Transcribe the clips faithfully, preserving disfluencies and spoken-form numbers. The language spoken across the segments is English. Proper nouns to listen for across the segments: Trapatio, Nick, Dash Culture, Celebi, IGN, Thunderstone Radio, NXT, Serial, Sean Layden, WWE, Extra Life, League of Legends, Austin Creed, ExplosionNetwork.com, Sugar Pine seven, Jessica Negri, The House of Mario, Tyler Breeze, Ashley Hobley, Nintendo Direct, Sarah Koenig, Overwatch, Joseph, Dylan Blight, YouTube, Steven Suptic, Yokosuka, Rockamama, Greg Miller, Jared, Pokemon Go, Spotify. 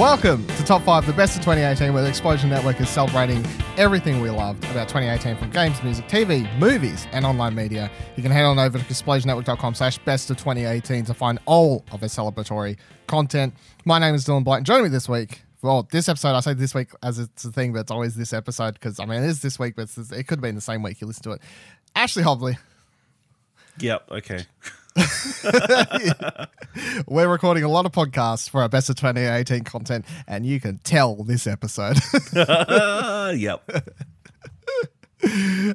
Welcome to Top five, the best of twenty eighteen, where the Explosion Network is celebrating everything we loved about twenty eighteen, from games, music, T V, movies, and online media. You can head on over to explosion network dot com slash best of twenty eighteen to find all of our celebratory content. My name is Dylan Blight, and joining me this week, well, this episode, I say this week as it's a thing, but it's always this episode, because, I mean, it is this week, but it's this, it could have been the same week you listen to it. Ashley Hobley. Yep, okay. We're recording a lot of podcasts for our best of twenty eighteen content, and you can tell this episode. uh, yep.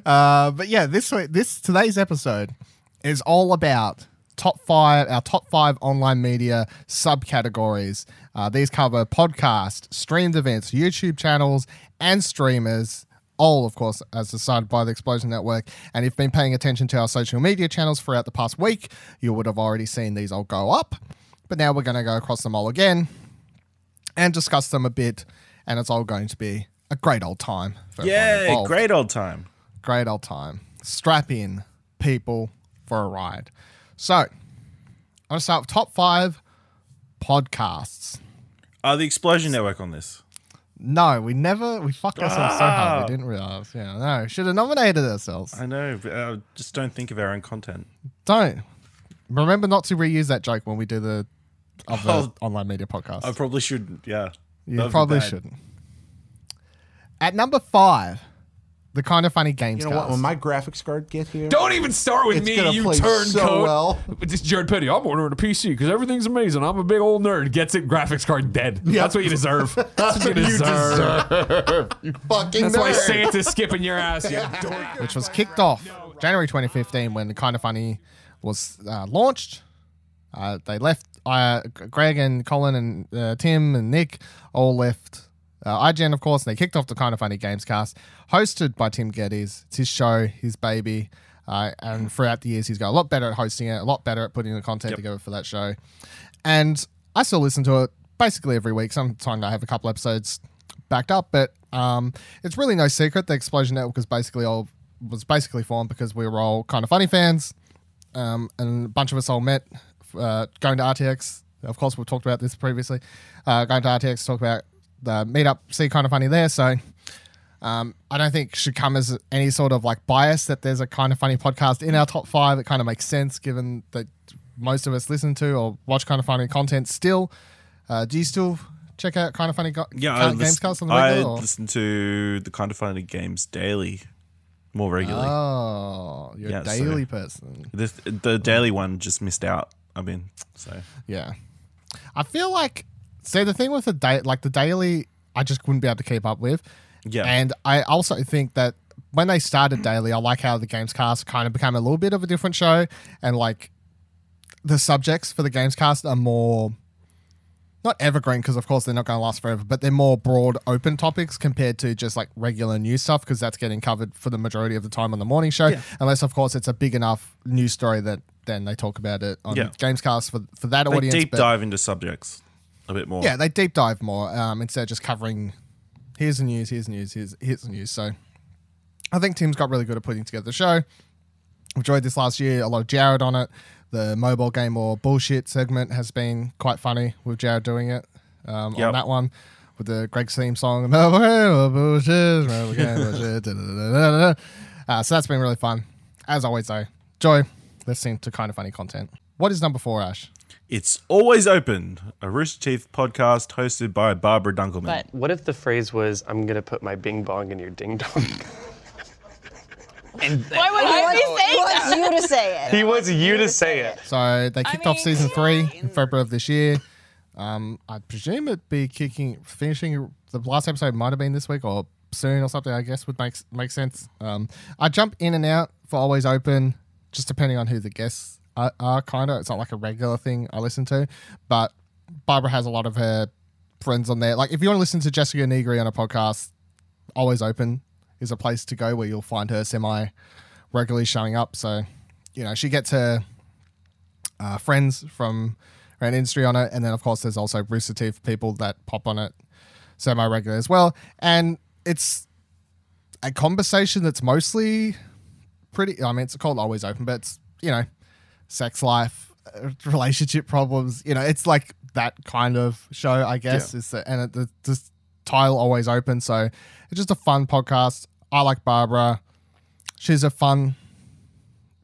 Uh, but yeah, this week, this today's episode is all about top five, our top five online media subcategories. Uh, these cover podcasts, streamed events, YouTube channels, and streamers. All, of course, as decided by the Explosion Network. And if you've been paying attention to our social media channels throughout the past week, you would have already seen these all go up. But now we're going to go across them all again and discuss them a bit. And it's all going to be a great old time. Yeah, great old time. Great old time. Strap in, people, for a ride. So, I'm going to start with top five podcasts. Are the Explosion Network on this? No, we never, we fucked ourselves ah. so hard we didn't realise. Yeah, no, should have nominated ourselves. I know, but, uh, just don't think of our own content. Don't. Remember not to reuse that joke when we do the other oh, online media podcast. I probably shouldn't, yeah. You That'd probably shouldn't. At number five, the Kind of Funny Games. You know what, when my graphics card gets here... Don't even start with me, you turncoat. So well. It's Jared Petty, I'm ordering a P C because everything's amazing. I'm a big old nerd. Gets it, graphics card dead. Yep. That's what you deserve. That's what you deserve. You deserve. You fucking That's nerd. why Santa's skipping your ass, you dork. Which was kicked off January twenty fifteen when the Kind of Funny was uh, launched. Uh, they left, uh, Greg and Colin and uh, Tim and Nick all left... Uh, I G N, of course, and they kicked off the Kind of Funny Gamescast, hosted by Tim Geddes. It's his show, his baby, uh, and throughout the years he's got a lot better at hosting it, a lot better at putting the content yep. together for that show. And I still listen to it basically every week. Sometimes I have a couple episodes backed up, but um, it's really no secret the Explosion Network was basically all was basically formed because we were all Kind of Funny fans, um, and a bunch of us all met uh, going to R T X. Of course, we've talked about this previously. Uh, going to R T X to talk about the meetup, see Kind of Funny there. So um, I don't think should come as any sort of like bias that there's a Kind of Funny podcast in our top five. It kind of makes sense given that most of us listen to or watch Kind of Funny content still. Uh, do you still check out Kind of Funny go- yeah, I Games listen, on the regular? I or? listen to the Kind of Funny Games daily, more regularly. Oh, you're yeah, a daily so person. This, the daily one just missed out, I mean. So yeah. I feel like... So the thing with the day, like the daily, I just wouldn't be able to keep up with. Yeah. And I also think that when they started daily, I like how the Gamescast kind of became a little bit of a different show, and like the subjects for the Gamescast are more not evergreen because of course they're not going to last forever, but they're more broad, open topics compared to just like regular news stuff because that's getting covered for the majority of the time on the morning show, yeah. unless of course it's a big enough news story that then they talk about it on yeah. Gamescast for for that they audience. They deep but dive into subjects. A bit more. Yeah, they deep dive more um, instead of just covering here's the news, here's the news, here's, here's the news. So I think Tim's got really good at putting together the show. Enjoyed this last year. A lot of Jared on it. The mobile game or bullshit segment has been quite funny with Jared doing it um, yep. on that one with the Greg's theme song. uh, so that's been really fun. As always, though, joy listening to Kind of Funny content. What is number four, Ash? It's Always Open, a Rooster Teeth podcast hosted by Barbara Dunkelman. But what if the phrase was, I'm going to put my bing bong in your ding dong? And why would I be saying that? He wants you to say it. He wants you to say it. So they kicked I mean, off season three in February of this year. Um, I presume it'd be kicking, finishing, the last episode might have been this week or soon or something, I guess would make, make sense. Um, I jump in and out for Always Open, just depending on who the guests Are, are kind of, it's not like a regular thing I listen to, but Barbara has a lot of her friends on there. Like if you want to listen to Jessica Negri on a podcast, Always Open is a place to go where you'll find her semi regularly showing up. So, you know, she gets her uh, friends from around industry on it. And then of course there's also Rooster Teeth people that pop on it semi regular as well. And it's a conversation that's mostly pretty, I mean, it's called Always Open, but it's, you know, sex life, relationship problems, you know, it's like that kind of show, I guess. Yeah. Is that, and it, the, the tile always open, so it's just a fun podcast. I like Barbara. She's a fun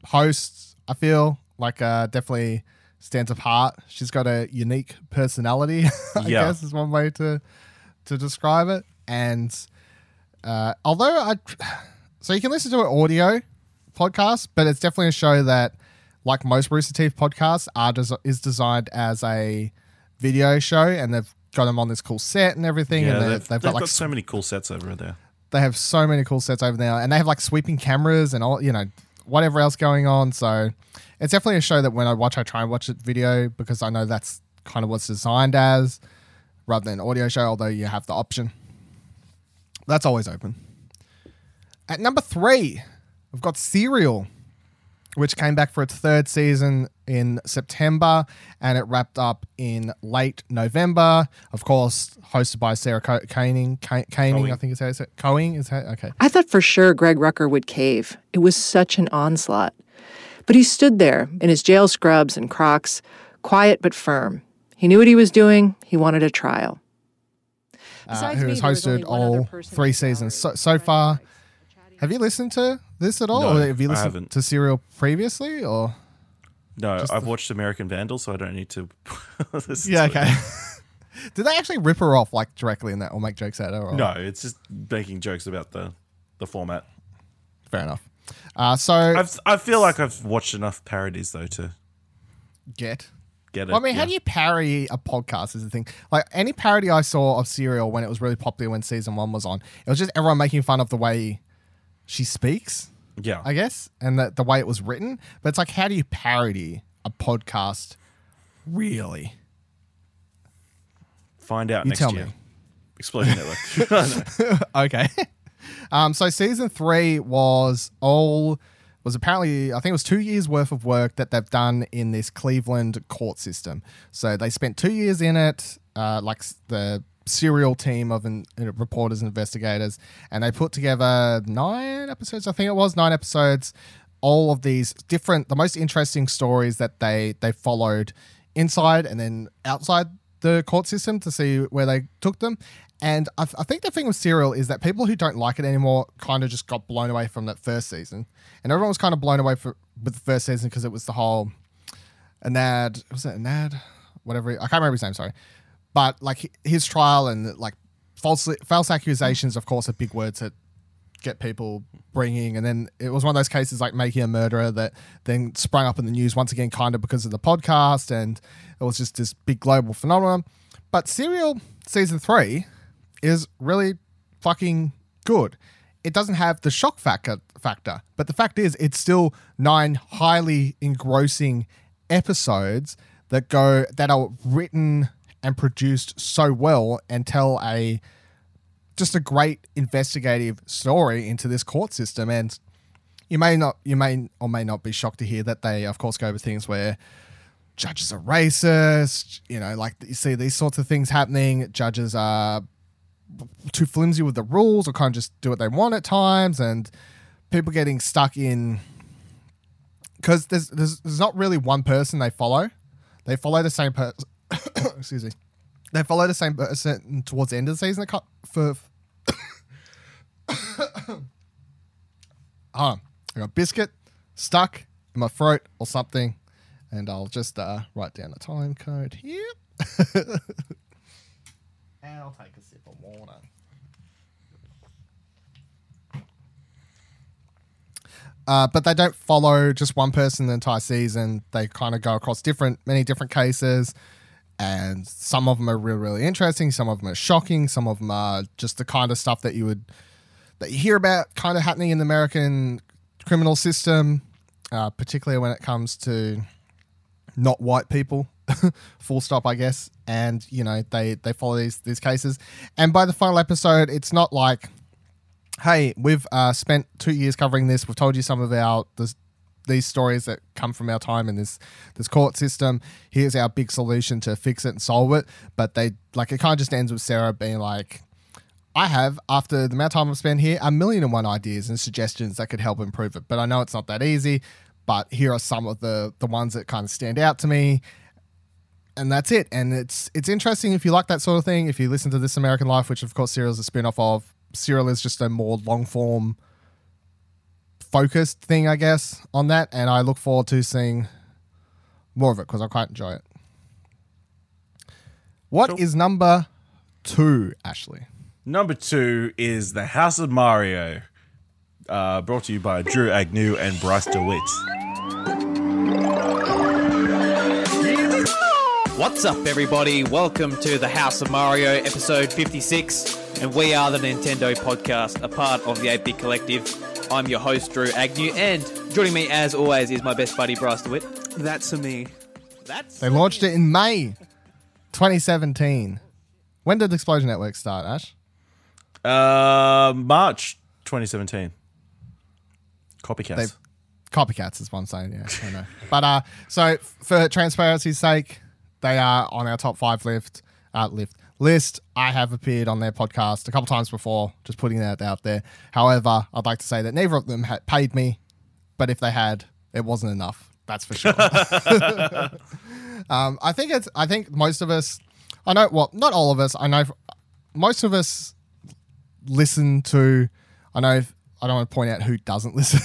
host, I feel. Like, uh, definitely stands apart. She's got a unique personality, I yeah. guess is one way to to describe it. And uh, although I... So you can listen to an audio podcast, but it's definitely a show that, like most Rooster Teeth podcasts, are des- is designed as a video show, and they've got them on this cool set and everything. Yeah, and they've, they've, they've got, got like, so many cool sets over there. They have so many cool sets over there, and they have like sweeping cameras and all, you know, whatever else going on. So it's definitely a show that when I watch, I try and watch it video, because I know that's kind of what's designed as, rather than an audio show, although you have the option. That's always open. At number three, we've got Serial, which came back for its third season in September, and it wrapped up in late November. Of course, hosted by Sarah Co- Koenig. Co- Koenig, I think it's how you say it. Koenig? Is how, okay. I thought for sure Greg Rucker would cave. It was such an onslaught. But he stood there in his jail scrubs and Crocs, quiet but firm. He knew what he was doing. He wanted a trial. Uh, who has hosted all three seasons so, so far. Have you listened to this at all? No, or have you listened to Serial previously? Or no, I've the... watched American Vandal, so I don't need to listen yeah, to okay. it. Did they actually rip her off like directly in that or make jokes at her? Or... No, it's just making jokes about the, the format. Fair enough. Uh, so I've, I feel like I've watched enough parodies, though, to get get it. Well, I mean, yeah. How do you parody a podcast is the thing. Like, any parody I saw of Serial when it was really popular when season one was on, it was just everyone making fun of the way she speaks, yeah, I guess, and the, the way it was written. But it's like, how do you parody a podcast, really? Find out you next year. Me. Explosion Network. Oh, no. Okay. Um, so season three was all, was apparently, I think it was two years worth of work that they've done in this Cleveland court system. So they spent two years in it, uh, like the serial team of in, you know, reporters and investigators, and they put together nine episodes, I think it was, nine episodes, all of these different, the most interesting stories that they, they followed inside and then outside the court system to see where they took them. And I, th- I think the thing with Serial is that people who don't like it anymore kind of just got blown away from that first season. And everyone was kind of blown away for, with the first season because it was the whole Anad, was it Anad? Whatever, I can't remember his name, sorry. But like his trial and like false false accusations, of course, are big words that get people bringing. And then it was one of those cases like Making a Murderer that then sprang up in the news once again, kind of because of the podcast. And it was just this big global phenomenon. But Serial season three is really fucking good. It doesn't have the shock factor, factor, but the fact is it's still nine highly engrossing episodes that go that are written and produced so well and tell a just a great investigative story into this court system. And you may not, you may or may not be shocked to hear that they, of course, go over things where judges are racist. You know, like you see these sorts of things happening. Judges are too flimsy with the rules, or kind of just do what they want at times, and people getting stuck in because there's, there's there's not really one person they follow. They follow the same person. Excuse me. They follow the same person towards the end of the season. For, for oh, I got biscuit stuck in my throat or something, and I'll just uh, write down the time code here. And I'll take a sip of water. Uh, but they don't follow just one person the entire season. They kind of go across different, many different cases. And some of them are really, really interesting. Some of them are shocking. Some of them are just the kind of stuff that you would, that you hear about kind of happening in the American criminal system, uh, particularly when it comes to not white people, full stop, I guess. And, you know, they, they follow these, these cases. And by the final episode, it's not like, hey, we've uh, spent two years covering this. We've told you some of our, the, these stories that come from our time in this this court system. Here's our big solution to fix it and solve it. But they like it kind of just ends with Sarah being like, I have, after the amount of time I've spent here, a million and one ideas and suggestions that could help improve it. But I know it's not that easy, but here are some of the the ones that kind of stand out to me. and that's it. And it's it's interesting if you like that sort of thing. If you listen to This American Life, which of course Serial is a spin-off of, Serial is just a more long-form focused thing, I guess, on that. And I look forward to seeing more of it because I quite enjoy it. What cool. is number two, Ashley? Number two is The House of Mario, uh, brought to you by Drew Agnew and Bryce DeWitt. What's up, everybody? Welcome to The House of Mario, episode fifty-six, and we are the Nintendo podcast, a part of the eight-Bit Collective. I'm your host, Drew Agnew, and joining me, as always, is my best buddy, Bryce DeWitt. That's a me. That's they launched me. It in May twenty seventeen. When did Explosion Network start, Ash? Uh, March twenty seventeen. Copycats. They've, copycats is what I'm saying, yeah. I know. But uh, so for transparency's sake, they are on our top five lift, uh, lift list. I have appeared on their podcast a couple times before, just putting that out there. However, I'd like to say that neither of them had paid me, but if they had, it wasn't enough. That's for sure. um, I think it's. I think most of us. I know, well, not all of us. I know most of us listen to, I know, if, I don't want to point out who doesn't listen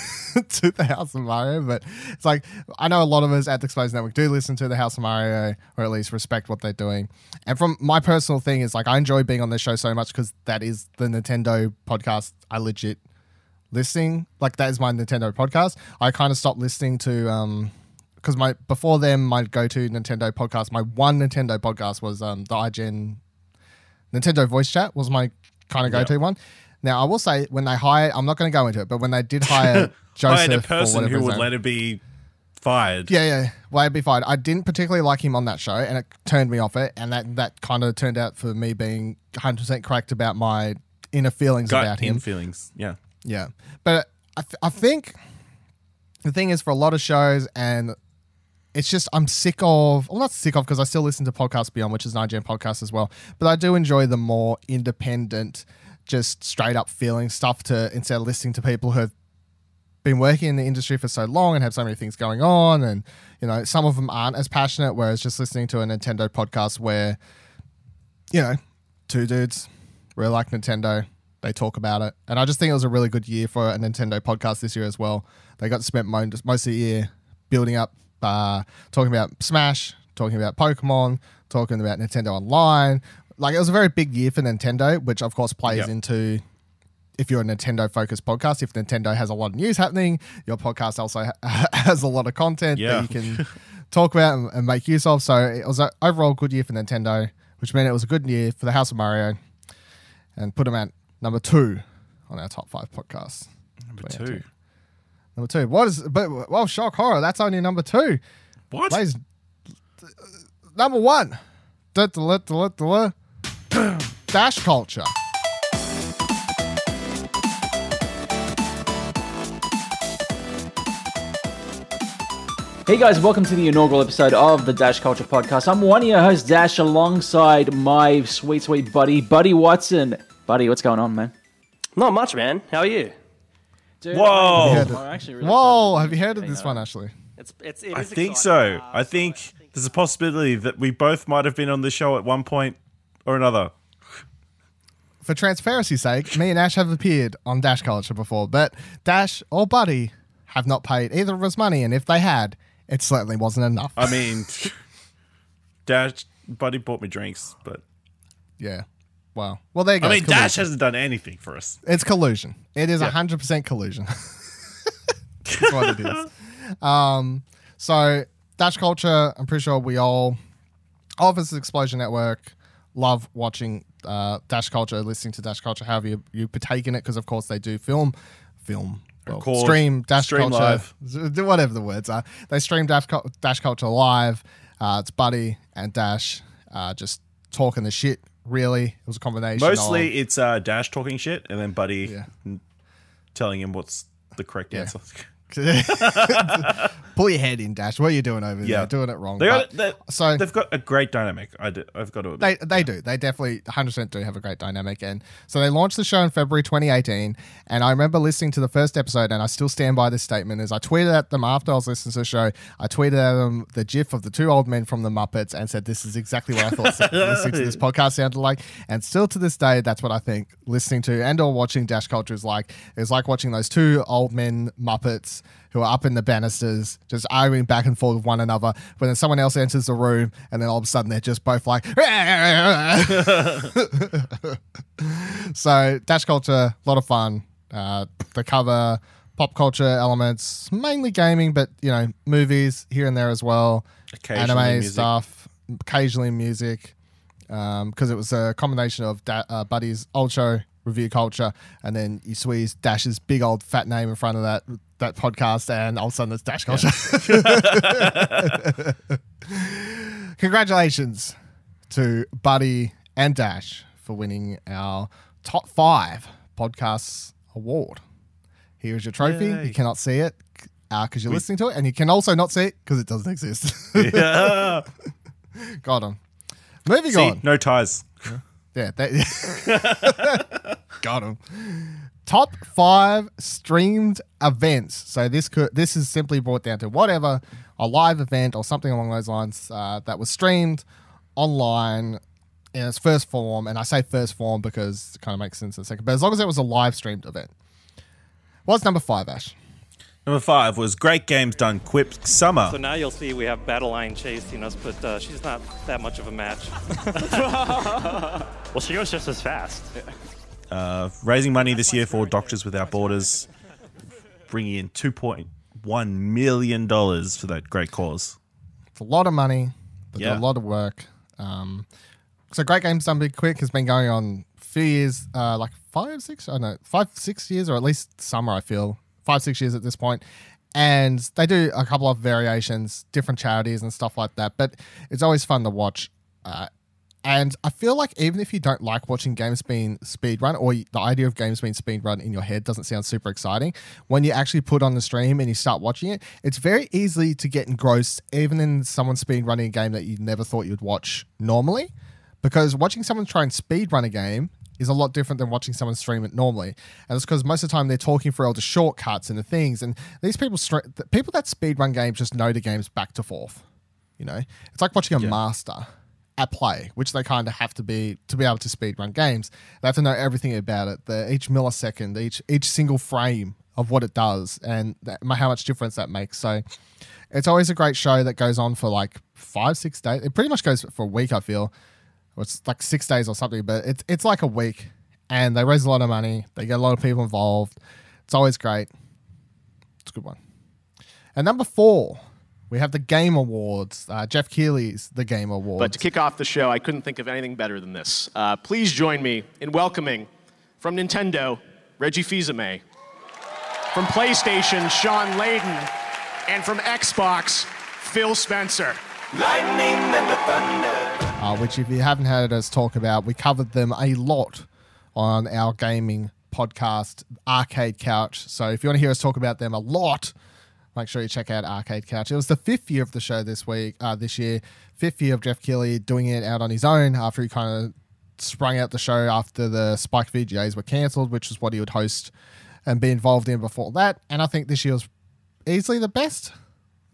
to The House of Mario, but it's like, I know a lot of us at the Explosion Network do listen to The House of Mario, or at least respect what they're doing. And from my personal thing is like, I enjoy being on this show so much because that is the Nintendo podcast I legit listening. Like that is my Nintendo podcast. I kind of stopped listening to, um, because my before them, my go-to Nintendo podcast, my one Nintendo podcast was um, the I G N Nintendo voice chat was my kind of go-to yep. one. Now, I will say when they hired, I'm not going to go into it, but when they did hire Joseph, hired a person who would later be fired. Yeah, yeah, later be fired. I didn't particularly like him on that show, and it turned me off it, and that that kind of turned out for me being one hundred percent correct about my inner feelings Got about him. Inner feelings, yeah, yeah. But I th- I think the thing is for a lot of shows and. It's just I'm sick of, well, not sick of because I still listen to Podcast Beyond, which is an I G N podcast as well. But I do enjoy the more independent, just straight up feeling stuff to instead of listening to people who have been working in the industry for so long and have so many things going on. And, you know, some of them aren't as passionate, whereas just listening to a Nintendo podcast where, you know, two dudes really like Nintendo. They talk about it. And I just think it was a really good year for a Nintendo podcast this year as well. They got to spend most of the year building up. Uh, talking about Smash, talking about Pokemon, talking about Nintendo Online. Like it was a very big year for Nintendo, which of course plays yep. into if you're a Nintendo-focused podcast. If Nintendo has a lot of news happening, your podcast also ha- has a lot of content yeah. that you can talk about and, and make use of. So it was an overall good year for Nintendo, which meant it was a good year for The House of Mario, and put them at number two on our top five podcasts. Number two. two. Number two. What is, but, well, shock horror. That's only number two. What? Ladies, number one. Da, da, da, da, da, da. Dash Culture. Hey guys, welcome to the inaugural episode of the Dash Culture Podcast. I'm one of your hosts, Dash, alongside my sweet, sweet buddy, Buddy Watson. Buddy, what's going on, man? Not much, man. How are you? Dude, whoa! Have really whoa! Have you heard of this one, Ashley? It's, it's, it I think so. Uh, I think so. I think there's a possibility that we both might have been on the show at one point or another. For transparency's sake, me and Ash have appeared on Dash Culture before, but Dash or Buddy have not paid either of us money, and if they had, it certainly wasn't enough. I mean, Dash, Buddy bought me drinks, but... Yeah. Wow. Well, there you go. I mean, collusion. Dash hasn't done anything for us. It's collusion. It is yeah. one hundred percent collusion. That's what it is. Um, so, Dash Culture, I'm pretty sure we all, all of us at Explosion Network, love watching uh, Dash Culture, listening to Dash Culture, however you, you partake in it, because, of course, they do film, film, well, Record, stream, Dash stream Culture, live. Whatever the words are. They stream Dash, Dash Culture live. Uh, it's Buddy and Dash uh, just talking the shit. Really, it was a combination. Mostly, of, it's uh, Dash talking shit, and then Buddy yeah. telling him what's the correct yeah. answer. Pull your head in, Dash. What are you doing over yeah. there? Doing it wrong. They are, so they've got a great dynamic. I do, I've got to admit. They, they yeah. do. They definitely one hundred percent do have a great dynamic. And so they launched the show in February twenty eighteen. And I remember listening to the first episode, and I still stand by this statement, as I tweeted at them after I was listening to the show. I tweeted at them the gif of the two old men from the Muppets and said, this is exactly what I thought listening to this podcast sounded like. And still to this day, that's what I think listening to and or watching Dash Culture is like. It's like watching those two old men Muppets who are up in the banisters just arguing back and forth with one another, but then someone else enters the room and then all of a sudden they're just both like So Dash Culture, a lot of fun. Uh the cover, pop culture elements, mainly gaming, but you know, movies here and there as well, occasionally anime music. stuff, occasionally music, um because it was a combination of da- uh, Buddy's old show Review Culture, and then you squeeze Dash's big old fat name in front of that that podcast, and all of a sudden it's Dash Culture. Yeah. Congratulations to Buddy and Dash for winning our top five podcasts award. Here is your trophy. Yay. You cannot see it because uh, you're we- listening to it, and you can also not see it because it doesn't exist. Yeah. Got him. Moving see, on. No ties. Yeah. Yeah, that, got him. Top five streamed events. So this could this is simply brought down to whatever, a live event or something along those lines uh, that was streamed online in its first form. And I say first form because it kind of makes sense in a second. But as long as it was a live streamed event. What's number five, Ash? Number five was Great Games Done Quick Summer. So now you'll see we have Battleline chasing us, but uh, she's not that much of a match. Well, she goes just as fast. Uh, raising money this year for Doctors Without Borders, bringing in two point one million dollars for that great cause. It's a lot of money, but yeah. a lot of work. Um, so Great Games Done Big Quick has been going on a few years, uh, like five, six, I don't know, five, six years, or at least summer, I feel. Five, six years at this point, and they do a couple of variations, different charities and stuff like that. But it's always fun to watch, uh, and I feel like even if you don't like watching games being speedrun, or the idea of games being speedrun in your head doesn't sound super exciting, when you actually put on the stream and you start watching it, it's very easy to get engrossed, even in someone speedrunning a game that you never thought you'd watch normally, because watching someone try and speedrun a game is a lot different than watching someone stream it normally. And it's because most of the time they're talking through all the shortcuts and the things. And these people, people that speedrun games just know the games back to forth. You know, it's like watching a yeah. master at play, which they kind of have to be to be able to speedrun games. They have to know everything about it, the, each millisecond, each each single frame of what it does and that, how much difference that makes. So it's always a great show that goes on for like five, six days. It pretty much goes for a week, I feel. It's like six days or something, but it's it's like a week, and they raise a lot of money. They get a lot of people involved. It's always great. It's a good one. And number four, we have the Game Awards. Uh, Jeff Keighley's The Game Awards. But to kick off the show, I couldn't think of anything better than this. Uh, please join me in welcoming from Nintendo, Reggie Fils-Aimé, from PlayStation, Sean Layden, and from Xbox, Phil Spencer. Lightning and the thunder. Uh, which, if you haven't heard us talk about, we covered them a lot on our gaming podcast, Arcade Couch. So if you want to hear us talk about them a lot, make sure you check out Arcade Couch. It was the fifth year of the show this week, uh, this year, fifth year of Jeff Keighley doing it out on his own after he kind of sprung out the show after the Spike V G As were cancelled, which is what he would host and be involved in before that. And I think this year was easily the best,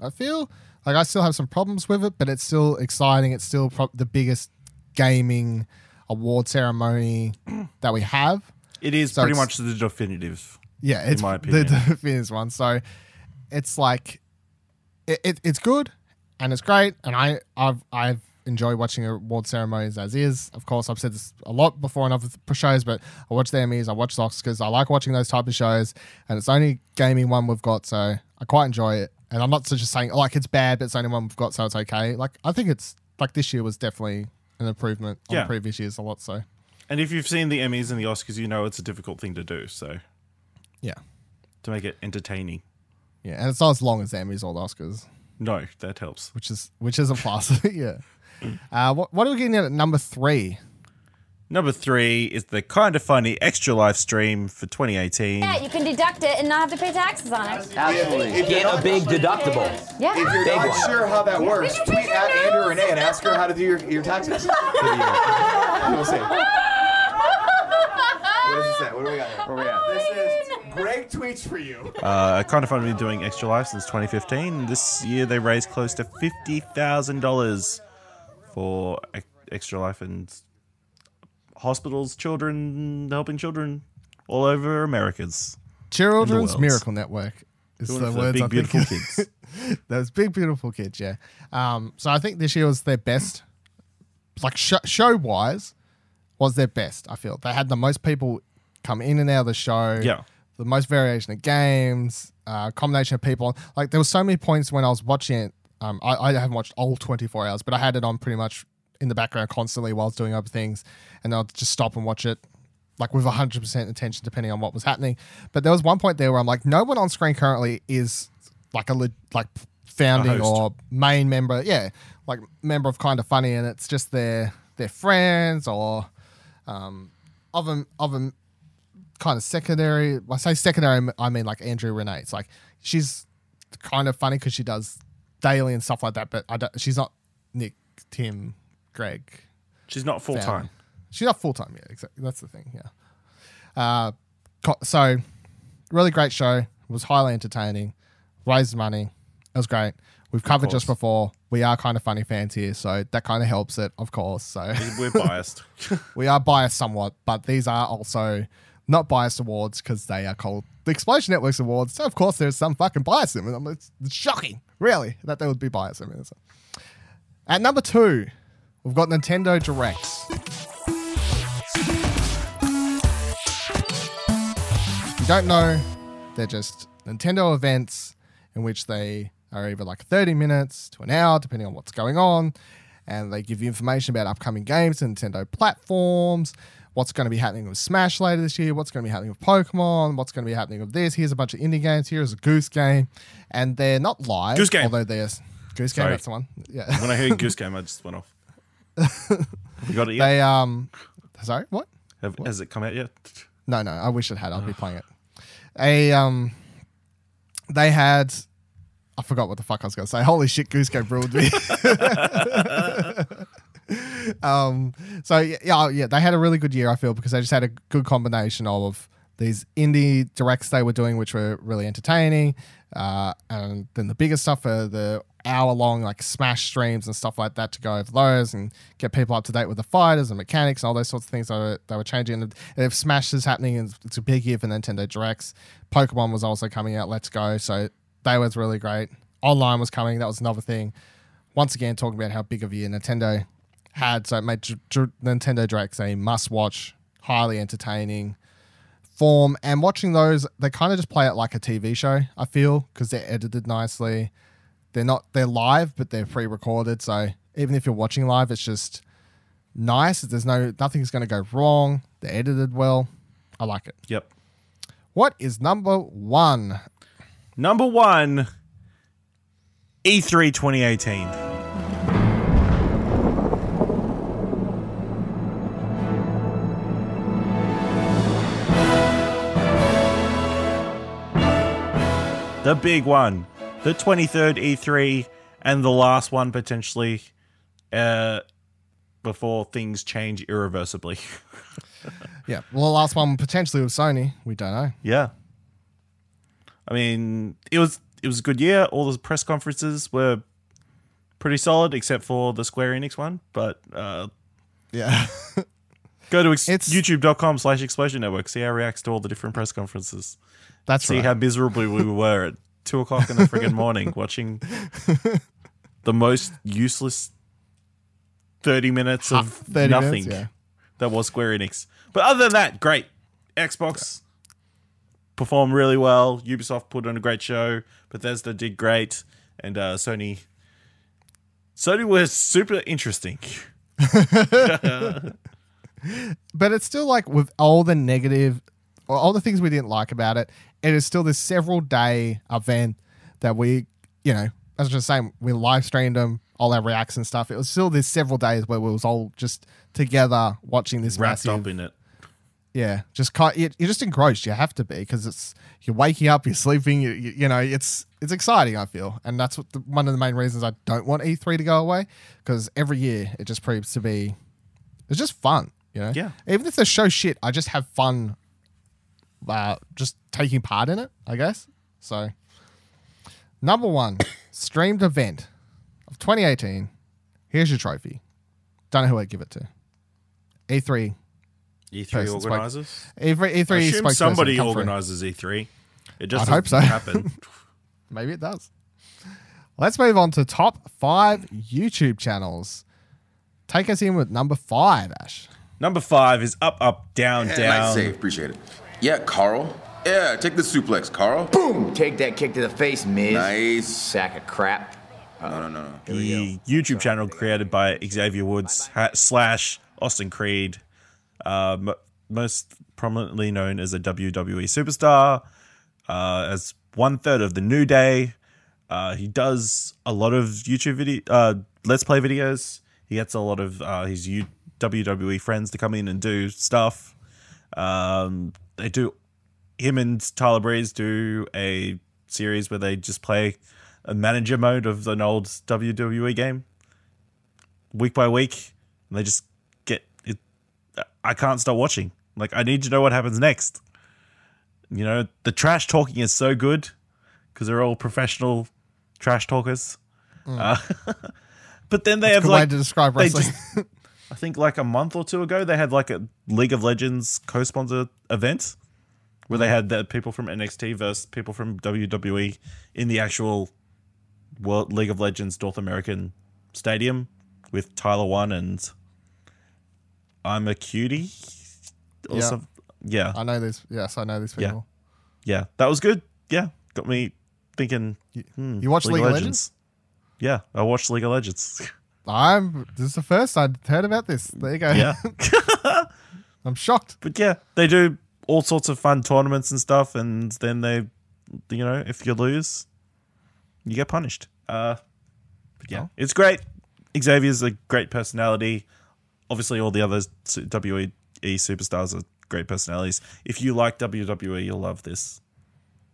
I feel. Like, I still have some problems with it, but it's still exciting. It's still pro- the biggest gaming award ceremony that we have. It is so pretty much the definitive. Yeah, it's in my opinion. The definitive one. So it's like it, it, it's good and it's great, and I I've I've enjoyed watching award ceremonies as is. Of course, I've said this a lot before on other shows, but I watch the Emmys, I watch the Oscars. I like watching those type of shows, and it's the only gaming one we've got, so I quite enjoy it. And I'm not just saying, like, it's bad, but it's the only one we've got, so it's okay. Like, I think it's, like, this year was definitely an improvement on yeah. previous years a lot, so. And if you've seen the Emmys and the Oscars, you know it's a difficult thing to do, so. Yeah. To make it entertaining. Yeah, and it's not as long as the Emmys or the Oscars. No, that helps. Which is which is a plus, yeah. Uh, what, what are we getting at at number three? Number three is the Kinda Funny Extra Life stream for twenty eighteen. Yeah, you can deduct it and not have to pay taxes on it. Absolutely. If Get not, a big deductible. Yeah. If you're big not one. Sure how that works, tweet at nose? Andrew or Renee and ask her how to do your, your taxes. We'll see. What does it say? What do we got here? Where we at? This is Greg tweets for you. Uh, Kinda Funny been doing Extra Life since twenty fifteen. This year they raised close to fifty thousand dollars for Extra Life and hospitals, children, helping children all over Americas. Children's Miracle Network is the words. Big, I beautiful think. Kids. Those big, beautiful kids, yeah. Um, so I think this year was their best, like sh- show-wise, was their best, I feel. They had the most people come in and out of the show. Yeah. The most variation of games, uh, combination of people. Like there were so many points when I was watching it. Um, I, I haven't watched all twenty-four hours, but I had it on pretty much in the background constantly while I was doing other things, and I'll just stop and watch it like with one hundred percent attention depending on what was happening. But there was one point there where I'm like, no one on screen currently is like a like founding a or main member, yeah, like member of Kinda Funny, and it's just their their friends or um other other kind of secondary. When I say secondary, I mean like Andrew Renee. It's like she's Kinda Funny because she does daily and stuff like that, but I don't, she's not Nick, Tim, Greg. She's not full time. She's not full time, yeah, exactly. That's the thing, yeah. Uh, co- so, really great show. It was highly entertaining. Raised money. It was great. We've covered just before. We are Kinda Funny fans here, so that kind of helps it, of course. So we're biased. We are biased somewhat, but these are also not biased awards because they are called the Explosion Network's awards. So, of course, there's some fucking bias in them. It's shocking, really, that there would be bias in them. At number two, we've got Nintendo Direct. If you don't know, they're just Nintendo events in which they are either like thirty minutes to an hour, depending on what's going on, and they give you information about upcoming games, Nintendo platforms, what's going to be happening with Smash later this year, what's going to be happening with Pokemon, what's going to be happening with this, here's a bunch of indie games, here's a Goose Game, and they're not live. Goose Game. Although they're... Goose Game, Sorry. That's the one. Yeah. When I heard Goose Game, I just went off. You got it yet? They um, sorry, what? Have, what? Has it come out yet? No, no. I wish it had. I'll be playing it. A um, they had. I forgot what the fuck I was going to say. Holy shit, Goose Game ruled me. um, so yeah, yeah, they had a really good year. I feel because they just had a good combination of these indie directs they were doing, which were really entertaining, uh, and then the bigger stuff are the hour-long like Smash streams and stuff like that to go over those and get people up to date with the fighters and mechanics and all those sorts of things that were, they were changing. And if Smash is happening, it's a big year for Nintendo Directs. Pokemon was also coming out, Let's Go, so they was really great. Online was coming, that was another thing. Once again, talking about how big of a year Nintendo had, so it made D- D- Nintendo Directs a must-watch, highly entertaining form. And watching those, they kind of just play it like a T V show, I feel, because they're edited nicely. They're not, they're live, but they're pre-recorded. So even if you're watching live, it's just nice. There's no, nothing's going to go wrong. They're edited well. I like it. Yep. What is number one? Number one, E three twenty eighteen. The big one. The twenty-third E three and the last one potentially uh, before things change irreversibly. Yeah. Well, the last one potentially was Sony. We don't know. Yeah. I mean, it was it was a good year. All the press conferences were pretty solid except for the Square Enix one. But uh, yeah, go to ex- youtube.com slash Explosion Network. See how it reacts to all the different press conferences. That's see right. See how miserably we were at Two o'clock in the friggin' morning, watching the most useless thirty minutes of thirty nothing minutes, yeah. That was Square Enix. But other than that, great. Xbox yeah. performed really well. Ubisoft put on a great show. Bethesda did great, and uh, Sony, Sony was super interesting. But it's still like with all the negative, or all the things we didn't like about it. It is still this several day event that we, you know, as I was just saying, we live streamed them, all our reacts and stuff. It was still this several days where we was all just together watching this wrapped massive, up in it. Yeah, just you're just engrossed. You have to be because it's you're waking up, you're sleeping. You, you, you know, it's it's exciting. I feel, and that's what the, one of the main reasons I don't want E three to go away because every year it just proves to be it's just fun. You know, yeah. Even if they show shit, I just have fun, uh, just taking part in it. I guess so. Number one streamed event of twenty eighteen. Here's your trophy. Don't know who I'd give it to. E three. E three organizers? E three, E three I assume somebody organizes E three. It just I hope so. Happen. Maybe it does. Let's move on to top five YouTube channels. Take us in with number five, Ash. Number five is up, up, down, yeah, down. Nice save. Appreciate it. Yeah, Carl. Yeah, take the suplex, Carl. Boom! Take that kick to the face, Miz. Nice. Sack of crap. No, no, no. no. The YouTube channel created by Xavier Woods ha- slash Austin Creed. Uh, m- most prominently known as a W W E superstar, uh, as one third of the New Day. Uh, he does a lot of YouTube video, uh, Let's Play videos. He gets a lot of uh, his U- W W E friends to come in and do stuff. Um, they do him and Tyler Breeze do a series where they just play a manager mode of an old W W E game week by week, and they just. I can't stop watching. Like, I need to know what happens next. You know, the trash talking is so good because they're all professional trash talkers. Mm. Uh, but then they That's have a good like way to describe wrestling. Just, I think like a month or two ago, they had like a League of Legends co-sponsor event where mm. they had the people from N X T versus people from W W E in the actual World League of Legends North American stadium with Tyler One and. I'm a cutie. Or yeah. Some, yeah. I know these. Yes, I know these people. Yeah. yeah. That was good. Yeah. Got me thinking. Hmm, you watched League, League of Legends? Legends? Yeah. I watched League of Legends. I'm. This is the first I'd heard about this. There you go. Yeah. I'm shocked. But yeah, they do all sorts of fun tournaments and stuff. And then they, you know, if you lose, you get punished. Uh, but yeah, oh. It's great. Xavier's a great personality. Obviously, all the other W W E superstars are great personalities. If you like W W E, you'll love this.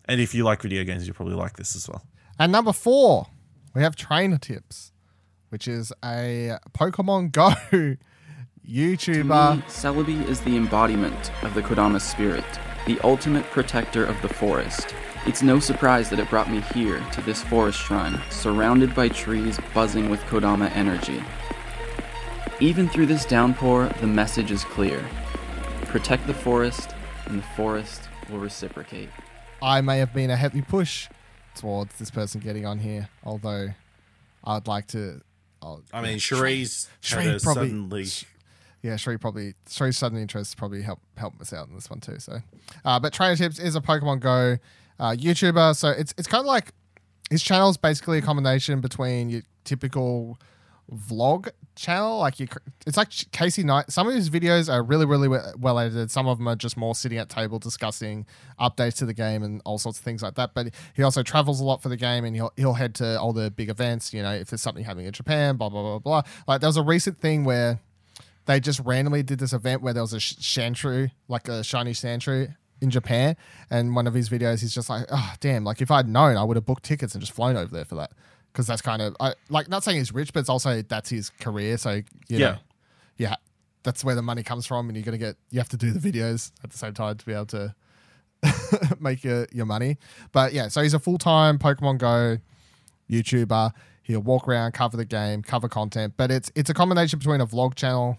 And if you like video games, you'll probably like this as well. And number four, we have Trainer Tips, which is a Pokemon Go YouTuber. To me, Celebi is the embodiment of the Kodama spirit, the ultimate protector of the forest. It's no surprise that it brought me here to this forest shrine, surrounded by trees buzzing with Kodama energy. Even through this downpour, the message is clear. Protect the forest, and the forest will reciprocate. I may have been a heavy push towards this person getting on here, although I'd like to... I'll, I mean, Cherie's Cherie probably... Suddenly. Yeah, Cherie probably... Cherie's sudden interest probably helped help us out in this one too, so... Uh, but Trainer Tips is a Pokemon Go uh, YouTuber, so it's it's kind of like... His channel is basically a combination between your typical... vlog channel, like you, it's like Casey Knight. Some of his videos are really, really well edited. Some of them are just more sitting at table discussing updates to the game and all sorts of things like that. But he also travels a lot for the game, and he'll he'll head to all the big events. You know, if there's something happening in Japan, blah blah blah blah. Like there was a recent thing where they just randomly did this event where there was a Sandshrew, like a shiny Sandshrew in Japan, and one of his videos, he's just like, oh damn, like if I'd known, I would have booked tickets and just flown over there for that. Because that's kind of I, like not saying he's rich, but it's also that's his career. So you yeah, know, yeah, that's where the money comes from, and you're gonna get you have to do the videos at the same time to be able to make your, your money. But yeah, so he's a full time Pokemon Go YouTuber. He'll walk around, cover the game, cover content, but it's it's a combination between a vlog channel,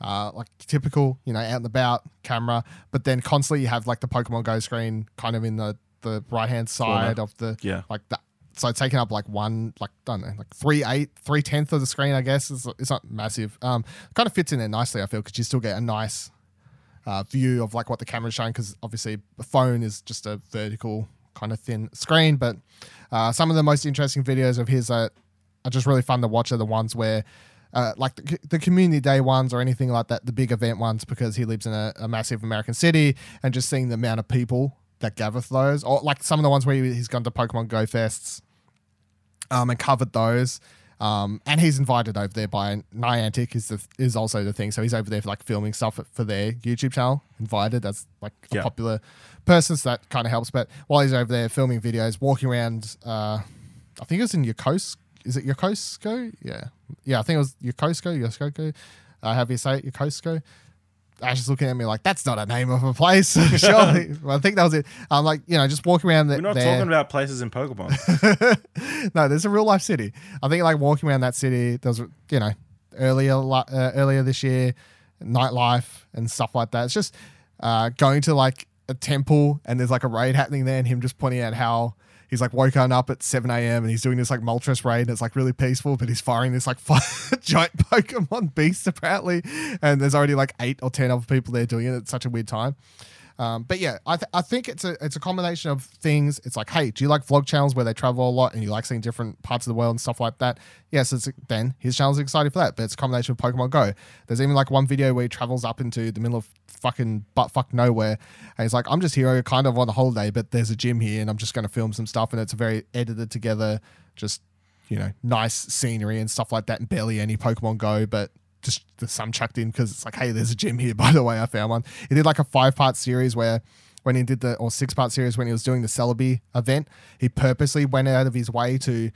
uh, like typical, you know, out and about camera, but then constantly you have like the Pokemon Go screen kind of in the the right hand side yeah. of the yeah like the. So taking up like one, like, I don't know, like three, eight, three tenths of the screen, I guess. It's, it's not massive. Um, it kind of fits in there nicely, I feel, because you still get a nice uh, view of like what the camera's showing, because obviously the phone is just a vertical kind of thin screen. But uh, some of the most interesting videos of his are, are just really fun to watch are the ones where, uh, like the, the community day ones or anything like that, the big event ones, because he lives in a, a massive American city, and just seeing the amount of people that gather for those, or like some of the ones where he's gone to Pokemon Go fests. Um, and covered those Um, and he's invited over there by Niantic is the, is also the thing. So he's over there for like filming stuff for their YouTube channel. Invited as like a yeah. popular person, so that kind of helps. But while he's over there filming videos, walking around, uh, I think it was in Yokosuka. Is it Yokosuka? Yeah, yeah. I think it was Yokosuka. Yokosuka. Uh, however you say it, Yokosuka. Ash is looking at me like, that's not a name of a place. Surely. Well, I think that was it. I'm like, you know, just walking around that. We're not there. talking about places in Pokemon. No, there's a real life city. I think like walking around that city, there was, you know, earlier uh, earlier this year, nightlife and stuff like that. It's just uh, going to like a temple and there's like a raid happening there and him just pointing out how he's like woken up at seven a.m. and he's doing this like Moltres raid and it's like really peaceful, but he's firing this like fire, giant Pokemon beast apparently. And there's already like eight or ten other people there doing it at such a weird time. Um, but yeah, I, th- I think it's a it's a combination of things. It's like, hey, do you like vlog channels where they travel a lot and you like seeing different parts of the world and stuff like that? Yes, yeah, so then his channel's excited for that, but it's a combination of Pokemon Go. There's even like one video where he travels up into the middle of fucking butt fuck nowhere and he's like, I'm just here kind of on a holiday, but there's a gym here and I'm just going to film some stuff, and it's very edited together, just, you know, nice scenery and stuff like that, and barely any Pokemon Go, but just some chucked in because it's like, hey, there's a gym here, by the way, I found one. He did like a five part series where when he did the, or six part series when he was doing the Celebi event, he purposely went out of his way to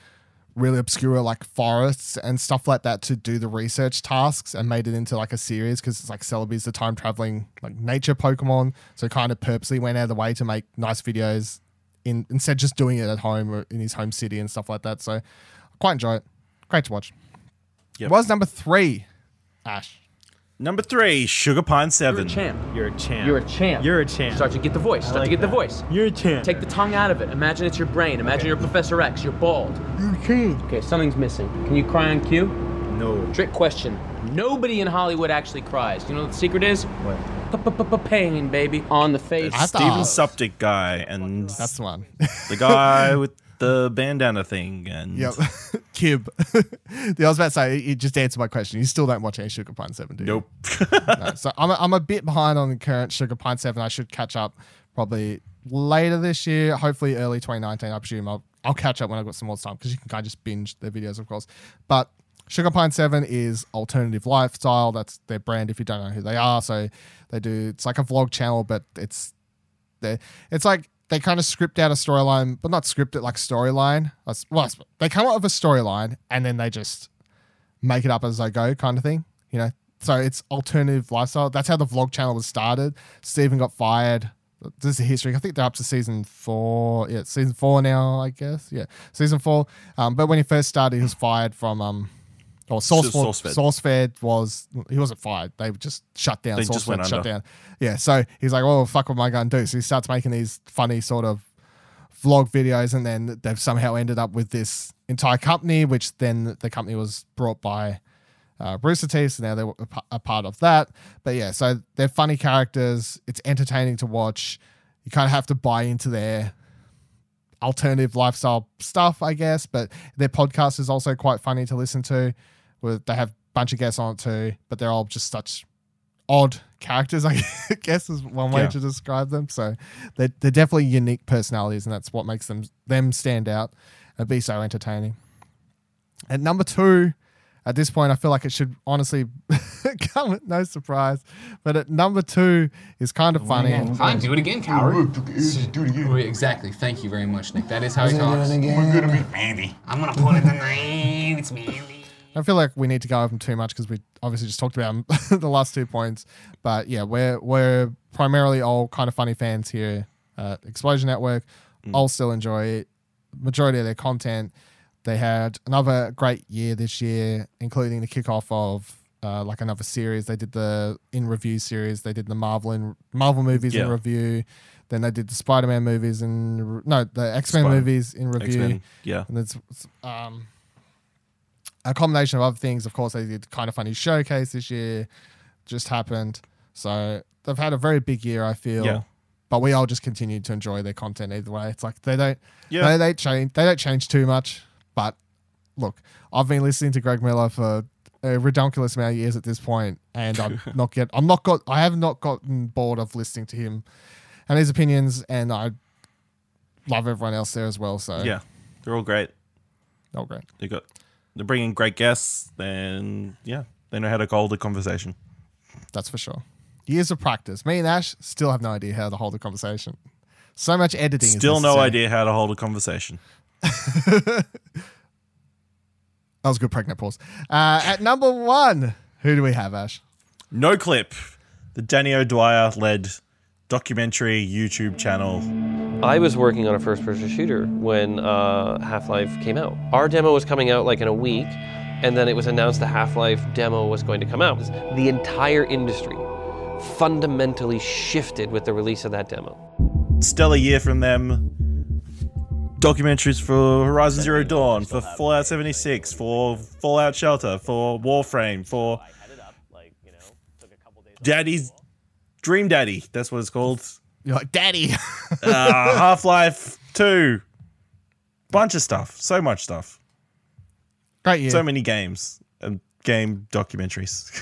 really obscure like forests and stuff like that to do the research tasks and made it into like a series, because it's like Celebi's the time traveling like nature Pokemon. So kind of purposely went out of the way to make nice videos in instead just doing it at home or in his home city and stuff like that. So I quite enjoy it. Great to watch. Yep. It was number three. Ash. Number three, Sugar Pine seven. You're a champ. You're a champ. You're a champ. You're a champ. Start to get the voice. Start like to get that. the voice. You're a champ. Take the tongue out of it. Imagine it's your brain. Imagine okay. you're Professor X. You're bald. You're a champ. Okay, something's missing. Can you cry on cue? No. Trick question. Nobody in Hollywood actually cries. You know what the secret is? What? Pain, baby. On the face. The Steven Suptic guy. And that's the one. The guy with the bandana thing and yep. Kib. I was about to say, you just answered my question. You still don't watch any Sugar Pine seven, do you? Nope. No, so I'm a, I'm a bit behind on the current Sugar Pine seven. I should catch up probably later this year, hopefully early twenty nineteen. I presume I'll, I'll catch up when I've got some more time, because you can kind of just binge their videos, of course. But Sugar Pine seven is alternative lifestyle. That's their brand if you don't know who they are. So they do, it's like a vlog channel, but it's it's like, they kind of script out a storyline, but not script it like storyline. Well, they come up with a storyline and then they just make it up as they go kind of thing, you know? So it's alternative lifestyle. That's how the vlog channel was started. Steven got fired. This is the history. I think they're up to season four. Yeah, season four now, I guess. Yeah, season four. Um, but when he first started, he was fired from... um. Or SourceFed SourceFed was he wasn't fired. They just shut down. They SourceFed just went shut under. down. Yeah. So he's like, "Oh fuck, what am I going to do?" So he starts making these funny sort of vlog videos, and then they've somehow ended up with this entire company, which then the company was brought by uh, Rooster Teeth, so now they're a part of that. But yeah, so they're funny characters. It's entertaining to watch. You kind of have to buy into their alternative lifestyle stuff, I guess, but their podcast is also quite funny to listen to. With they have a bunch of guests on it too, but they're all just such odd characters, I guess is one way yeah. to describe them. So they're, they're definitely unique personalities, and that's what makes them them stand out and be so entertaining. At number two, at this point, I feel like it should honestly come with no surprise, but at number two is kind of funny. Fine, oh, do it again, coward. Do it again. Exactly. Thank you very much, Nick. That is how he talks. We're gonna be Mandy. I'm gonna pull it tonight. It's Mandy. I feel like we need to go over them too much because we obviously just talked about the last two points, but yeah, we're we're primarily all kind of funny fans here at Explosion Network. Mm. I'll still enjoy it. Majority of their content. They had another great year this year, including the kickoff of uh, like another series. They did the in review series. They did the Marvel in, Marvel movies yeah. in review. Then they did the Spider-Man movies in no the X-Men Spider- movies in review. X-Men, yeah, and it's um, a combination of other things. Of course, they did Kind of Funny Showcase this year. Just happened, so they've had a very big year, I feel. Yeah. But we all just continue to enjoy their content either way. It's like they don't yeah. they they change they don't change too much. But look, I've been listening to Greg Miller for a ridiculous amount of years at this point, and I'm not get I'm not got I have not gotten bored of listening to him and his opinions, and I love everyone else there as well. So yeah, they're all great. All great. They got They bring in great guests, and yeah, they know how to hold a conversation. That's for sure. Years of practice. Me and Ash still have no idea how to hold a conversation. So much editing. Still is no idea how to hold a conversation. That was a good pregnant pause. Uh, at number one, who do we have, Ash? No Clip, the Danny O'Dwyer-led documentary YouTube channel. I was working on a first-person shooter when uh, Half-Life came out. Our demo was coming out like in a week, and then it was announced the Half-Life demo was going to come out. The entire industry fundamentally shifted with the release of that demo. Stellar year from them. Documentaries for Horizon Zero Dawn, for Fallout seventy-six, for Fallout Shelter, for Warframe, for Daddy's Dream Daddy. That's what it's called. You're like, Daddy. uh, Half-Life two. Bunch of stuff. So much stuff. Great year. So many games and game documentaries.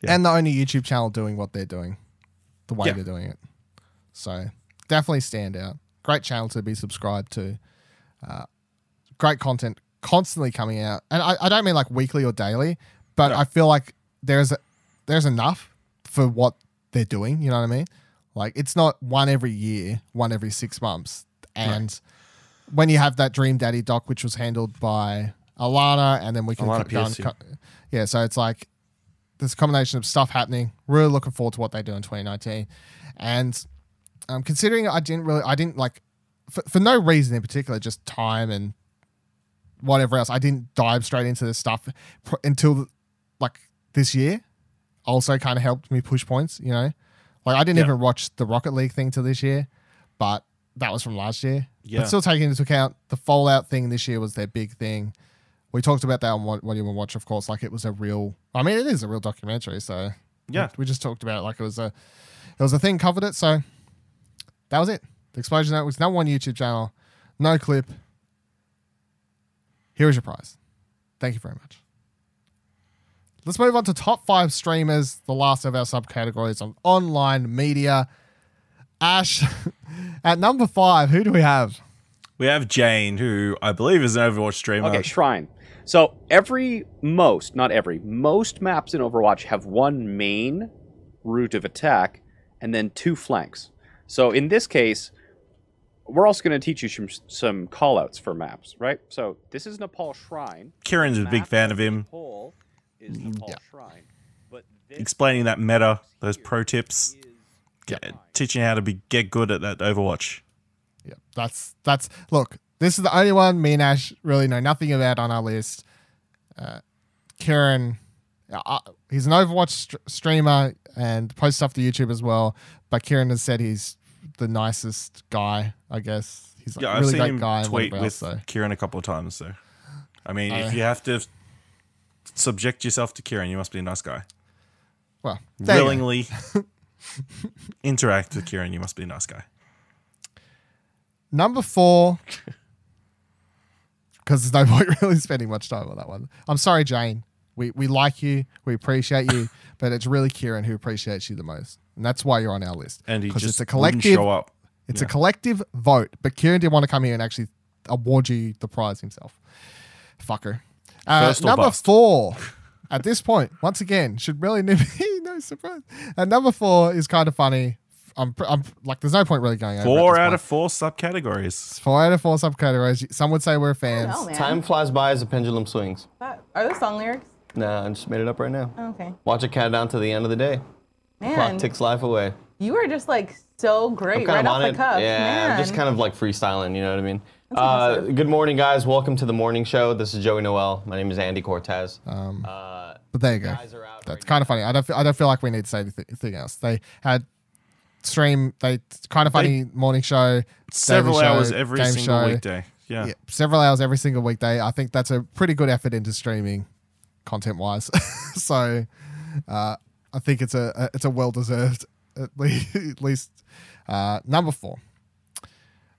Yeah. And the only YouTube channel doing what they're doing, the way yeah. they're doing it. So definitely stand out. Great channel to be subscribed to. Uh, great content constantly coming out. And I, I don't mean like weekly or daily, but no. I feel like there's a, there's enough for what they're doing. You know what I mean? Like, it's not one every year, one every six months. And right. when you have that Dream Daddy doc, which was handled by Alana, and then we can keep going. Yeah, so it's like, there's a combination of stuff happening. Really looking forward to what they do in twenty nineteen. And um, considering I didn't really, I didn't like, for, for no reason in particular, just time and whatever else, I didn't dive straight into this stuff pr- until like this year. Also kind of helped me push points, you know? Like, I didn't yeah. even watch the Rocket League thing till this year, but that was from last year. Yeah. But still taking into account the Fallout thing this year was their big thing. We talked about that on What, what You Will Watch, of course. Like, it was a real... I mean, it is a real documentary, so... Yeah. We, we just talked about it like it was a... It was a thing, covered it, so... That was it. The Explosion Network's number one YouTube channel. No Clip. Here is your prize. Thank you very much. Let's move on to top five streamers, the last of our subcategories on online media. Ash, at number five, who do we have? We have Jane, who I believe is an Overwatch streamer. Okay, Shrine. So every, most, not every, most maps in Overwatch have one main route of attack and then two flanks. So in this case, we're also going to teach you some, some callouts for maps, right? So this is Nepal Shrine. Kieran's a big fan of him. Nepal is Nepal yeah. Shrine, but explaining that meta, those pro tips, get, teaching how to be get good at that Overwatch. Yeah, that's that's. Look, this is the only one me and Ash really know nothing about on our list. Uh, Kieran, uh, he's an Overwatch st- streamer and posts stuff to YouTube as well. But Kieran has said he's the nicest guy, I guess. He's like yeah, a really I've seen great him guy. Tweet with else, so. Kieran a couple of times. So, I mean, uh, if you have to. Subject yourself to Kieran. You must be a nice guy. Well, willingly interact with Kieran. You must be a nice guy. Number four, because there's no point really spending much time on that one. I'm sorry, Jane. We we like you. We appreciate you, but it's really Kieran who appreciates you the most, and that's why you're on our list. And he just it's a collective, wouldn't show up. It's yeah. a collective vote, but Kieran didn't want to come here and actually award you the prize himself. Fucker. Uh, number bust. four, at this point, once again, should really be no surprise. And number four is kind of funny. I'm, I'm like, there's no point really going over. Four out point. of four subcategories. Four out of four subcategories. Some would say we're fans. Know, Time flies by as the pendulum swings. That, are those song lyrics? Nah, I just made it up right now. Oh, okay. Watch it count down to the end of the day. Man, the clock ticks life away. You are just like so great right off the cuff. Yeah, man. I'm just kind of like freestyling. You know what I mean? Uh, good morning, guys. Welcome to the morning show. This is Joey Noel. My name is Andy Cortez. Um, uh, but there you go. That's right kind now. of funny. I don't. Feel, I don't feel like we need to say anything else. They had stream. They kind of funny they, morning show. Several show, hours every single show. weekday. Yeah. yeah, several hours every single weekday. I think that's a pretty good effort into streaming, content-wise. so, uh, I think it's a, a it's a well-deserved at least. At least uh, number four.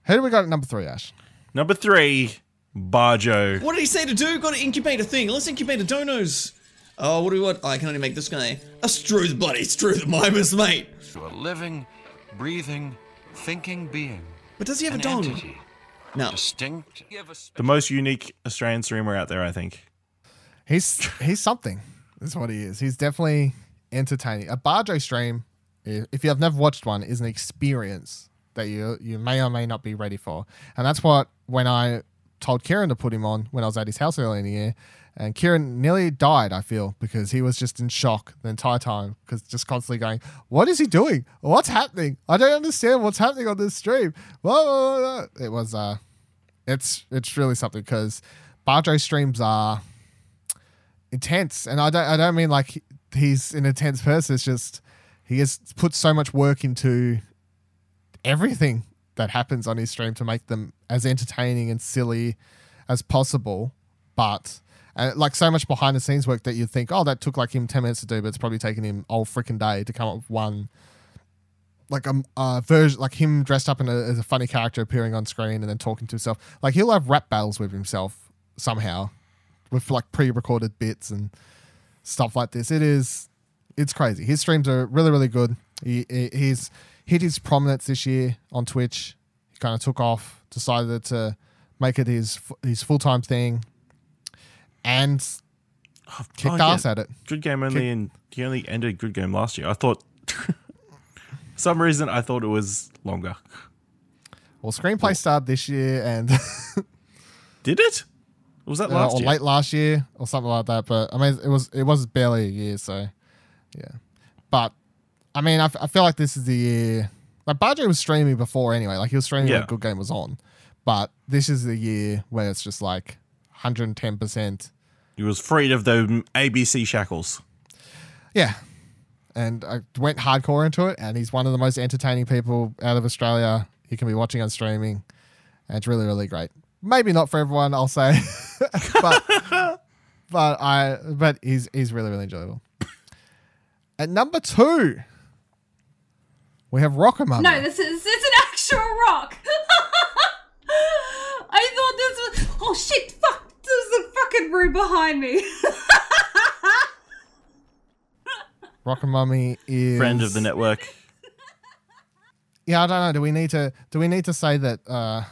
Who do we got at number three, Ash? Number three, Barjo. What did he say to do? Got to incubate a thing. Let's incubate a donos. Oh, what do we want? Oh, I can only make this guy a Struth, buddy. Struth, mimus, mate. You're a living, breathing, thinking being. But does he have an a dong? Entity, No. Distinct. The most unique Australian streamer out there, I think. He's he's something. That's what he is. He's definitely entertaining. A Barjo stream, if you have never watched one, is an experience that you you may or may not be ready for. And that's what, when I told Kieran to put him on when I was at his house earlier in the year, and Kieran nearly died, I feel, because he was just in shock the entire time, because just constantly going, what is he doing? What's happening? I don't understand what's happening on this stream. Blah, blah, blah, blah. It was, uh, it's it's really something, because Barjo streams are intense, and I don't I don't mean like he's an intense person. It's just he has put so much work into everything that happens on his stream to make them as entertaining and silly as possible, but... Uh, like so much behind the scenes work that you'd think, oh, that took like him ten minutes to do, but it's probably taken him all freaking day to come up with one, like a, a version, like him dressed up in a, as a funny character appearing on screen and then talking to himself. Like he'll have rap battles with himself somehow with like pre-recorded bits and stuff like this. It is, it's crazy. His streams are really, really good. He, he He's hit his prominence this year on Twitch. He kind of took off, decided to make it his his full-time thing. And kicked oh, yeah. ass at it. Good game only Kick- in he only ended good game last year. I thought for some reason I thought it was longer. Well, screenplay oh. started this year and did it? Or was that uh, last or year? Or late last year or something like that. But I mean, it was it was barely a year, so yeah. But I mean, I, f- I feel like this is the year. Like Barjo was streaming before anyway. Like he was streaming yeah. when Good Game was on. But this is the year where it's just like one hundred ten percent. He was freed of the A B C shackles. Yeah. And I went hardcore into it, and he's one of the most entertaining people out of Australia you can be watching on streaming. And it's really, really great. Maybe not for everyone, I'll say. but but I but he's he's really, really enjoyable. At number two, we have Rockamama. No, this is it's an actual rock. I thought this was oh shit, fuck. There's a fucking room behind me. Rockamummy is friend of the network. Yeah, I don't know. Do we need to? Do we need to say that? Uh,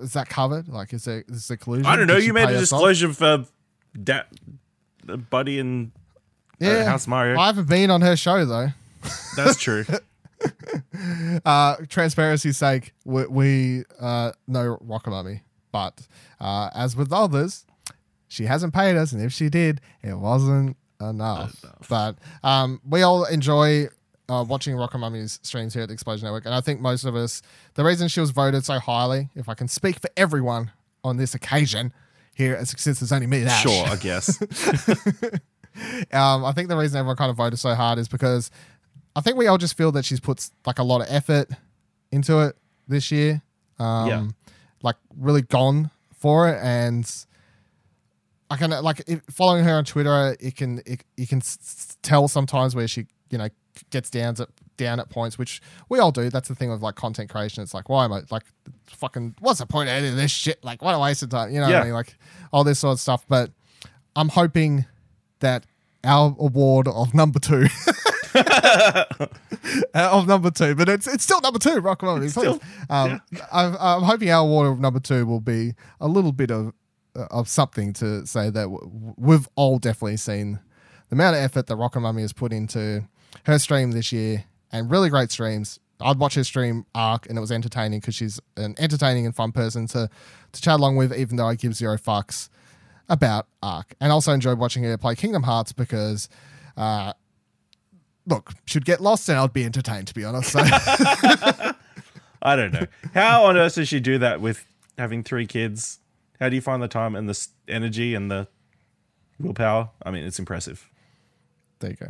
is that covered? Like, is there is there collusion? I don't know. Did you made a disclosure for da- Buddy and uh, yeah, House Mario. I haven't been on her show though. That's true. uh, transparency's sake, we, we uh, know Rockamummy. But uh, as with others, she hasn't paid us, and if she did, it wasn't enough. enough. But um, we all enjoy uh, watching Rockamummy's streams here at the Explosion Network, and I think most of us, the reason she was voted so highly, if I can speak for everyone on this occasion here, since there's only me and Ash. Sure, I guess. um, I think the reason everyone kind of voted so hard is because I think we all just feel that she's put like a lot of effort into it this year. Um, yeah. Like really gone for it, and I can like it, following her on Twitter. It can it, you can s- tell sometimes where she you know gets down at down at points, which we all do. That's the thing with like content creation. It's like why am I like fucking what's the point of any of this shit? Like what a waste of time, you know? Yeah. What I mean? Like all this sort of stuff. But I'm hoping that our award of number two. of number two, but it's it's still number two. Rock on, please. Um, yeah. I'm, I'm hoping our award of number two will be a little bit of of something to say that w- we've all definitely seen the amount of effort that Rockamummy has put into her stream this year, and really great streams. I'd watch her stream Arc, and it was entertaining because she's an entertaining and fun person to to chat along with, even though I give zero fucks about Arc. And also enjoyed watching her play Kingdom Hearts because. Uh, Look, she'd get lost and I'd be entertained, to be honest. So. I don't know. How on earth does she do that with having three kids? How do you find the time and the energy and the willpower? I mean, it's impressive. There you go.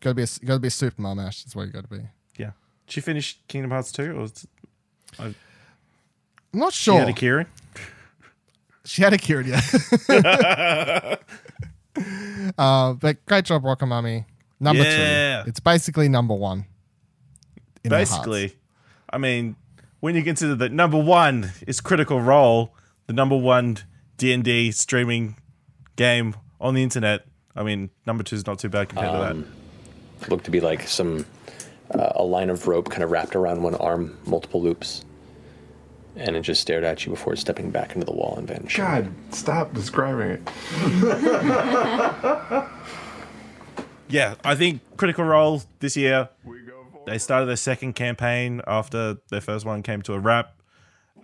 Got to be a, got to be a super mom, Ash. That's where you got to be. Yeah. Did she finish Kingdom Hearts two? Or I'm not sure. She had a Kieran? She had a Kieran, yeah. uh, but great job, Rockamummy. Number yeah. two. It's basically number one. Basically. I mean, when you consider that number one is Critical Role, the number one D and D streaming game on the internet, I mean, number two is not too bad compared um, to that. Looked to be like some, uh, a line of rope kind of wrapped around one arm, multiple loops. and it just stared at you before stepping back into the wall and vanishing. God, stop describing it. Yeah, I think Critical Role this year, they started their second campaign after their first one came to a wrap,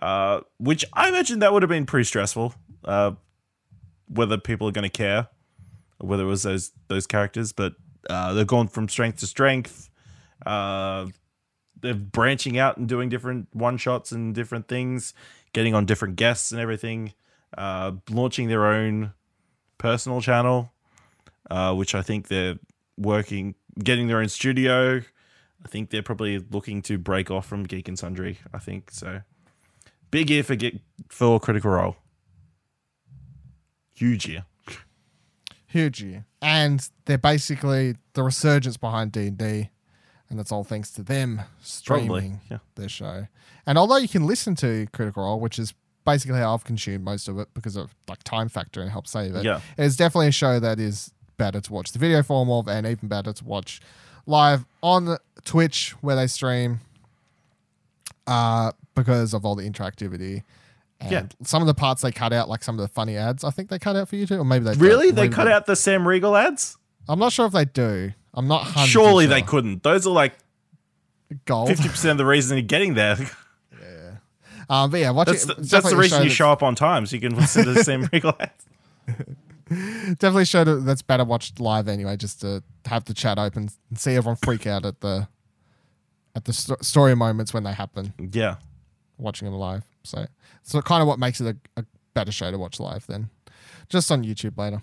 uh, which I imagine that would have been pretty stressful, uh, whether people are going to care, or whether it was those those characters, but uh, they've gone from strength to strength. Uh, they're branching out and doing different one-shots and different things, getting on different guests and everything, uh, launching their own personal channel, uh, which I think they're working, getting their own studio. I think they're probably looking to break off from Geek and Sundry, I think. So big year for, Ge- for Critical Role. Huge year. Huge year. And they're basically the resurgence behind D and D. And that's all thanks to them streaming Probably, yeah. their show. And although you can listen to Critical Role, which is basically how I've consumed most of it because of like time factor and help save it, yeah. it's definitely a show that is better to watch the video form of and even better to watch live on Twitch where they stream uh, because of all the interactivity. And yeah. some of the parts they cut out, like some of the funny ads, I think they cut out for you too. Or maybe they Really? They cut they... out the Sam Riegel ads? I'm not sure if they do. I'm not one hundred percent Surely they couldn't. Those are like Gold. fifty percent of the reason you're getting there. Yeah. Um, but yeah, watch that's it. The, that's the reason you show up on time, so you can listen to the Sam Riegel ads. Definitely show that that's better watched live anyway, just to have the chat open and see everyone freak out at the at the st- story moments when they happen. Yeah. Watching them live. So it's so kind of what makes it a, a better show to watch live then. Just on YouTube later.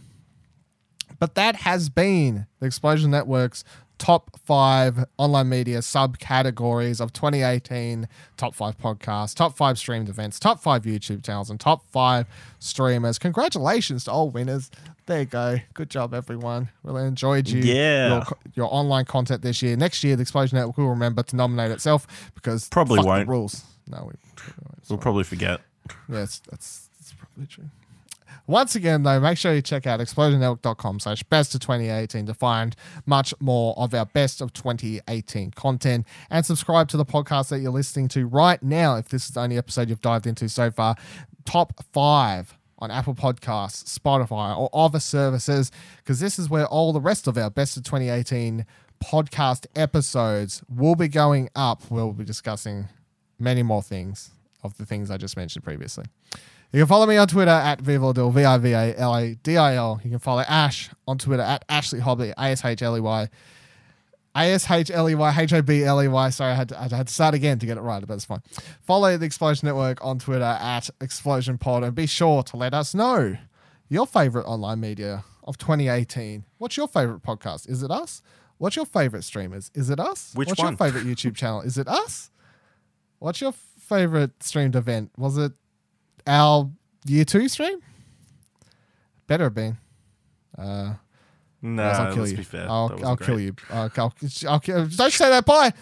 But that has been the Explosion Network's top five online media subcategories of twenty eighteen, top five podcasts, top five streamed events, top five YouTube channels, and top five streamers. Congratulations to all winners. There you go. Good job, everyone. Really enjoyed you. Yeah. Your, your online content this year. Next year, the Explosion Network will remember to nominate itself because probably fuck won't. The rules. No, we, we won't. We'll probably forget. Yes, that's, that's probably true. Once again, though, make sure you check out explosion network dot com slash best of twenty eighteen to find much more of our best of twenty eighteen content and subscribe to the podcast that you're listening to right now. If this is the only episode you've dived into so far, top five on Apple Podcasts, Spotify, or other services, because this is where all the rest of our best of twenty eighteen podcast episodes will be going up. We'll be discussing many more things of the things I just mentioned previously. You can follow me on Twitter at Vivaldil, V I V A L A D I L. You can follow Ash on Twitter at Ashley Hobley, A S H L E Y. A S H L E Y, H O B L E Y. Sorry, I had, to, I had to start again to get it right, but it's fine. Follow the Explosion Network on Twitter at ExplosionPod and be sure to let us know your favorite online media of twenty eighteen. What's your favorite podcast? Is it us? What's your favorite streamers? Is it us? Which What's one? Your favorite YouTube channel? Is it us? What's your favorite streamed event? Was it our year two stream? Better have been. Uh, no, nah, let's you. be fair. I'll, I'll kill you. I'll, I'll, I'll, don't say that. Bye.